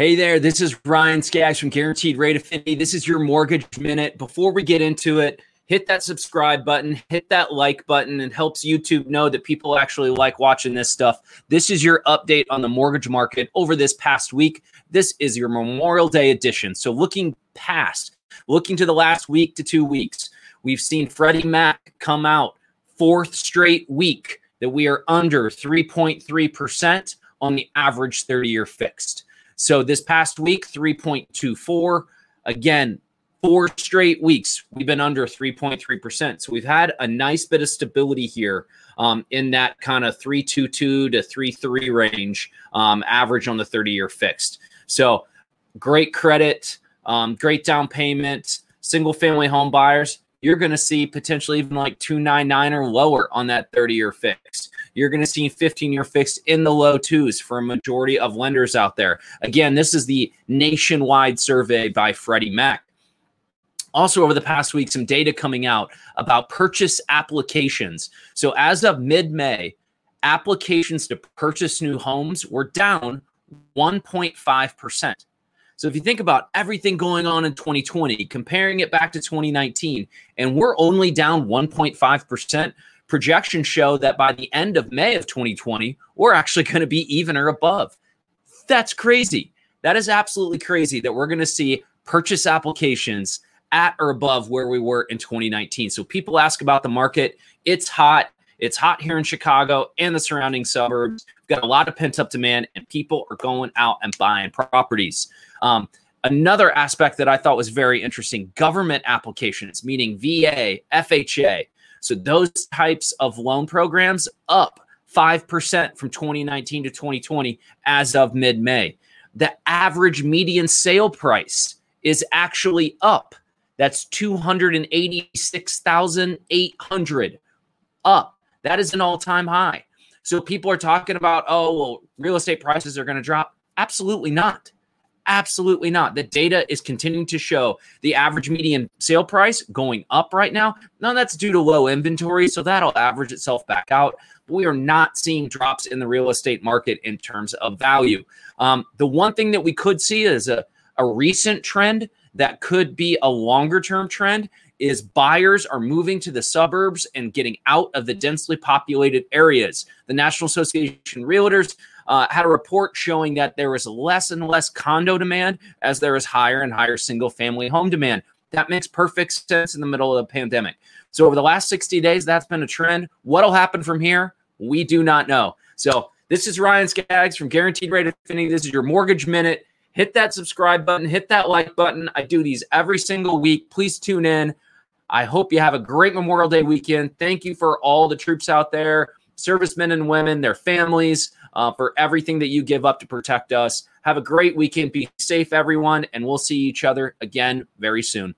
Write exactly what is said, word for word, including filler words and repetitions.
Hey there, this is Ryan Skaggs from Guaranteed Rate Affinity. This is your Mortgage Minute. Before we get into it, hit that subscribe button, hit that like button. It helps YouTube know that people actually like watching this stuff. This is your update on the mortgage market over this past week. This is your Memorial Day edition. So looking past, looking to the last week to two weeks, we've seen Freddie Mac come out fourth straight week that we are under three point three percent on the average thirty-year fixed. So this past week, three point two four. Again, four straight weeks, we've been under three point three percent. So we've had a nice bit of stability here um, in that kind of three point two two to three point three range um, average on the thirty-year fixed. So great credit, um, great down payment, single-family home buyers. You're going to see potentially even like two ninety-nine or lower on that thirty-year fixed. You're going to see fifteen-year fixed in the low twos for a majority of lenders out there. Again, this is the nationwide survey by Freddie Mac. Also, over the past week, some data coming out about purchase applications. So as of mid-May, applications to purchase new homes were down one point five percent. So if you think about everything going on in twenty twenty, comparing it back to twenty nineteen, and we're only down one point five percent, projections show that by the end of May of twenty twenty, we're actually going to be even or above. That's crazy. That is absolutely crazy that we're going to see purchase applications at or above where we were in twenty nineteen. So people ask about the market. It's hot. It's hot here in Chicago and the surrounding suburbs. We've got a lot of pent-up demand, and people are going out and buying properties. Um, another aspect that I thought was very interesting, government applications, meaning V A, F H A. So those types of loan programs up five percent from twenty nineteen to twenty twenty as of mid-May. The average median sale price is actually up. That's two hundred eighty-six thousand eight hundred dollars up. That is an all-time high. So people are talking about, oh, well, real estate prices are going to drop. Absolutely not. Absolutely not. The data is continuing to show the average median sale price going up right now. Now, that's due to low inventory, so that'll average itself back out. But we are not seeing drops in the real estate market in terms of value. Um, the one thing that we could see is a, a recent trend that could be a longer-term trend is buyers are moving to the suburbs and getting out of the densely populated areas. The National Association of Realtors uh, had a report showing that there was less and less condo demand as there is higher and higher single-family home demand. That makes perfect sense in the middle of the pandemic. So over the last sixty days, that's been a trend. What'll happen from here? We do not know. So this is Ryan Skaggs from Guaranteed Rate Affinity. This is your Mortgage Minute. Hit that subscribe button. Hit that like button. I do these every single week. Please tune in. I hope you have a great Memorial Day weekend. Thank you for all the troops out there, servicemen and women, their families, uh, for everything that you give up to protect us. Have a great weekend. Be safe, everyone, and we'll see each other again very soon.